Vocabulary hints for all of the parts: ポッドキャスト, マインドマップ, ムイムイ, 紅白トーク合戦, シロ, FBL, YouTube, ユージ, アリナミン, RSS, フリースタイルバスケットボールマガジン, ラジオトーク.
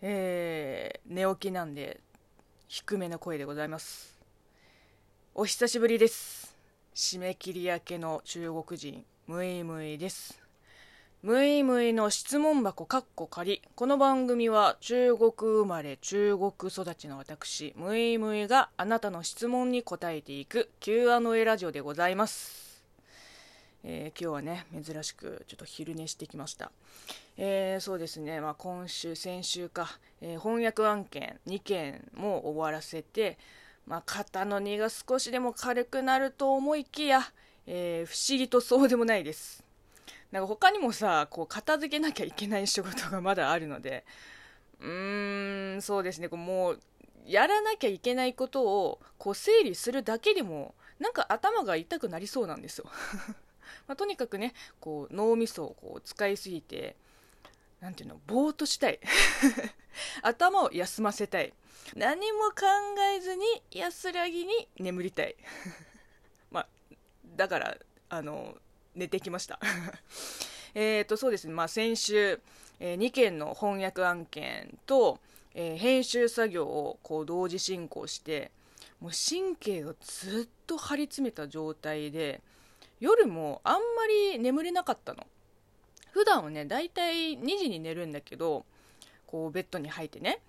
寝起きなんで低めの声でございます。お久しぶりです。締め切り明けの中国人ムイムイです。ムイムイの質問箱かっこ仮。この番組は中国生まれ中国育ちの私ムイムイがあなたの質問に答えていく Q&A ラジオでございます。今日はね珍しくちょっと昼寝してきました。そうですね、今週先週か、翻訳案件2件も終わらせて、肩の荷が少しでも軽くなると思いきや、不思議とそうでもないです。なんか他にもさ、片付けなきゃいけない仕事がまだあるので、そうですね、もうやらなきゃいけないことを整理するだけでもなんか頭が痛くなりそうなんですよ。とにかくね、脳みそを使いすぎて、なんていうの、ぼーっとしたい。頭を休ませたい。何も考えずに安らぎに眠りたい。だから寝てきました。そうですね。先週、2件の翻訳案件と、編集作業を同時進行して、もう神経がずっと張り詰めた状態で、夜もあんまり眠れなかったの。普段はね、だいたい2時に寝るんだけど、ベッドに入ってね、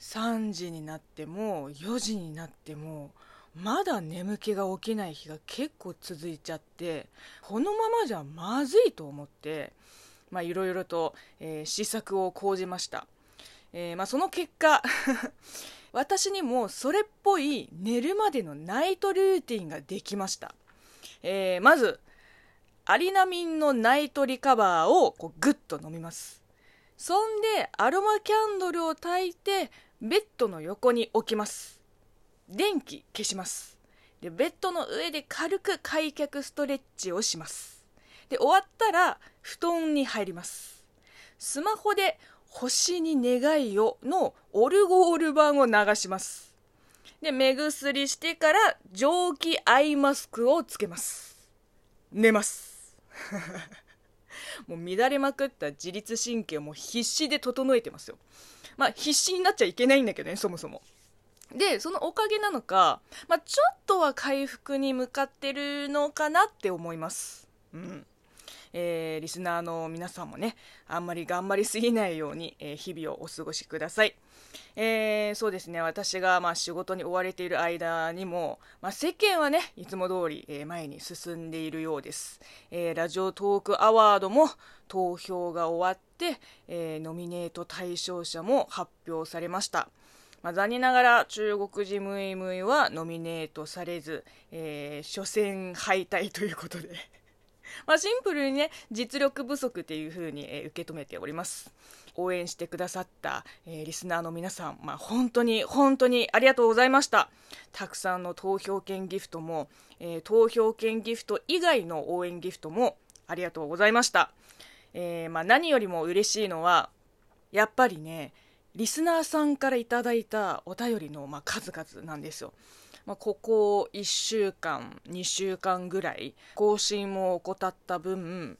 3時になっても4時になってもまだ眠気が起きない日が結構続いちゃって、このままじゃまずいと思って、いろいろと、試作を講じました。その結果私にもそれっぽい寝るまでのナイトルーティンができました。まずアリナミンのナイトリカバーをグッと飲みます。そんでアロマキャンドルを焚いてベッドの横に置きます。電気消します。でベッドの上で軽く開脚ストレッチをします。で終わったら布団に入ります。スマホで星に願いをのオルゴール版を流します。で目薬してから蒸気アイマスクをつけます。寝ます。もう乱れまくった自律神経をもう必死で整えてますよ。必死になっちゃいけないんだけどね、そもそも。でそのおかげなのか、ちょっとは回復に向かってるのかなって思います。リスナーの皆さんもね、あんまり頑張りすぎないように、日々をお過ごしください。そうですね、私が仕事に追われている間にも、世間はねいつも通り、前に進んでいるようです。ラジオトークアワードも投票が終わって、ノミネート対象者も発表されました。残念ながら中国人ムイムイはノミネートされず、初戦敗退ということでシンプルにね、実力不足っていう風に、受け止めております。応援してくださった、リスナーの皆さん、本当に本当にありがとうございました。たくさんの投票券ギフトも、投票券ギフト以外の応援ギフトもありがとうございました。何よりも嬉しいのはやっぱりね、リスナーさんからいただいたお便りの、数々なんですよ。ここ1週間2週間ぐらい更新も怠った分、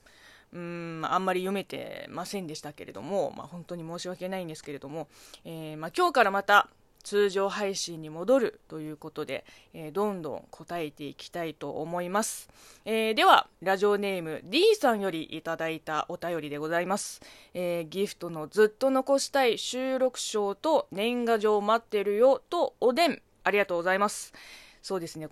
あんまり読めてませんでしたけれども、本当に申し訳ないんですけれども、今日からまた通常配信に戻るということで、どんどん答えていきたいと思います。ではラジオネーム D さんよりいただいたお便りでございます。ギフトのずっと残したい収録賞と年賀状待ってるよとおでん、ありがとうございます。そうですね、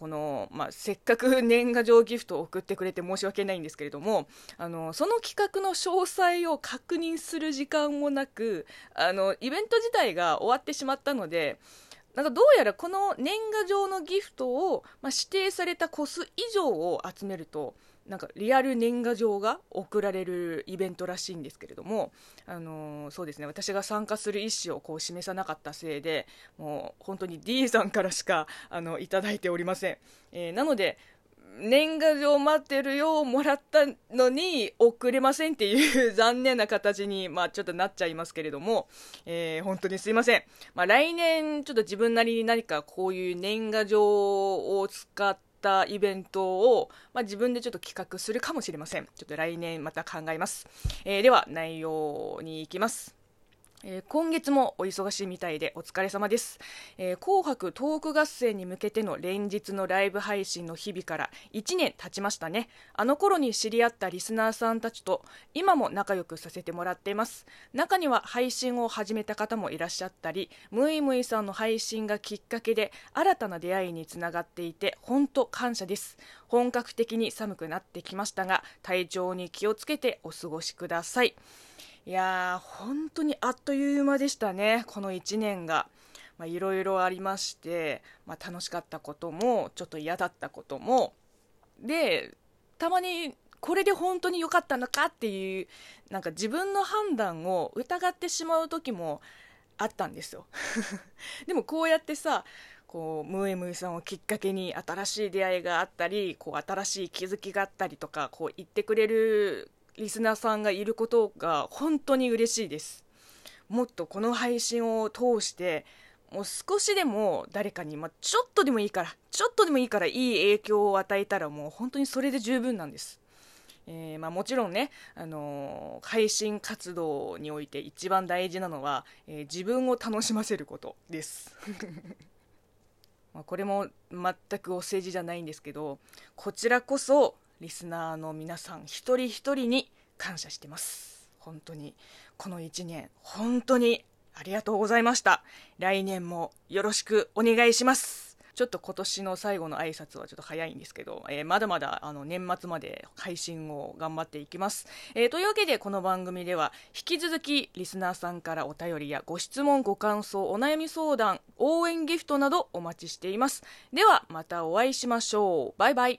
せっかく年賀状ギフトを送ってくれて申し訳ないんですけれども、その企画の詳細を確認する時間もなく、イベント自体が終わってしまったので、どうやらこの年賀状のギフトを、指定された個数以上を集めるとリアル年賀状が送られるイベントらしいんですけれども、そうですね、私が参加する意思を示さなかったせいで、もう本当に D さんからしかいただいておりません。なので年賀状待ってるよもらったのに送れませんっていう残念な形に、ちょっとなっちゃいますけれども、本当にすいません。来年ちょっと自分なりに何かこういう年賀状を使ってイベントを、自分でちょっと企画するかもしれません。ちょっと来年また考えます。では内容に行きます。今月もお忙しいみたいでお疲れ様です。紅白トーク合戦に向けての連日のライブ配信の日々から1年経ちましたね。あの頃に知り合ったリスナーさんたちと今も仲良くさせてもらっています。中には配信を始めた方もいらっしゃったり、ムイムイさんの配信がきっかけで新たな出会いにつながっていて本当感謝です。本格的に寒くなってきましたが、体調に気をつけてお過ごしください。いやー、本当にあっという間でしたね、この1年が。いろいろありまして、楽しかったことも、ちょっと嫌だったことも。で、たまにこれで本当に良かったのかっていう、なんか自分の判断を疑ってしまう時もあったんですよ。でもこうやってさ、ムエムエさんをきっかけに新しい出会いがあったり、新しい気づきがあったりとか、言ってくれるリスナーさんがいることが本当に嬉しいです。もっとこの配信を通して、もう少しでも誰かに、ちょっとでもいいからいい影響を与えたらもう本当にそれで十分なんです。もちろんね、配信活動において一番大事なのは、自分を楽しませることです。これも全くお世辞じゃないんですけど、こちらこそリスナーの皆さん一人一人に感謝してます。本当にこの1年本当にありがとうございました。来年もよろしくお願いします。ちょっと今年の最後の挨拶はちょっと早いんですけど、まだまだ年末まで配信を頑張っていきます。というわけでこの番組では引き続きリスナーさんからお便りやご質問、ご感想、お悩み相談、応援ギフトなどお待ちしています。ではまたお会いしましょう。バイバイ。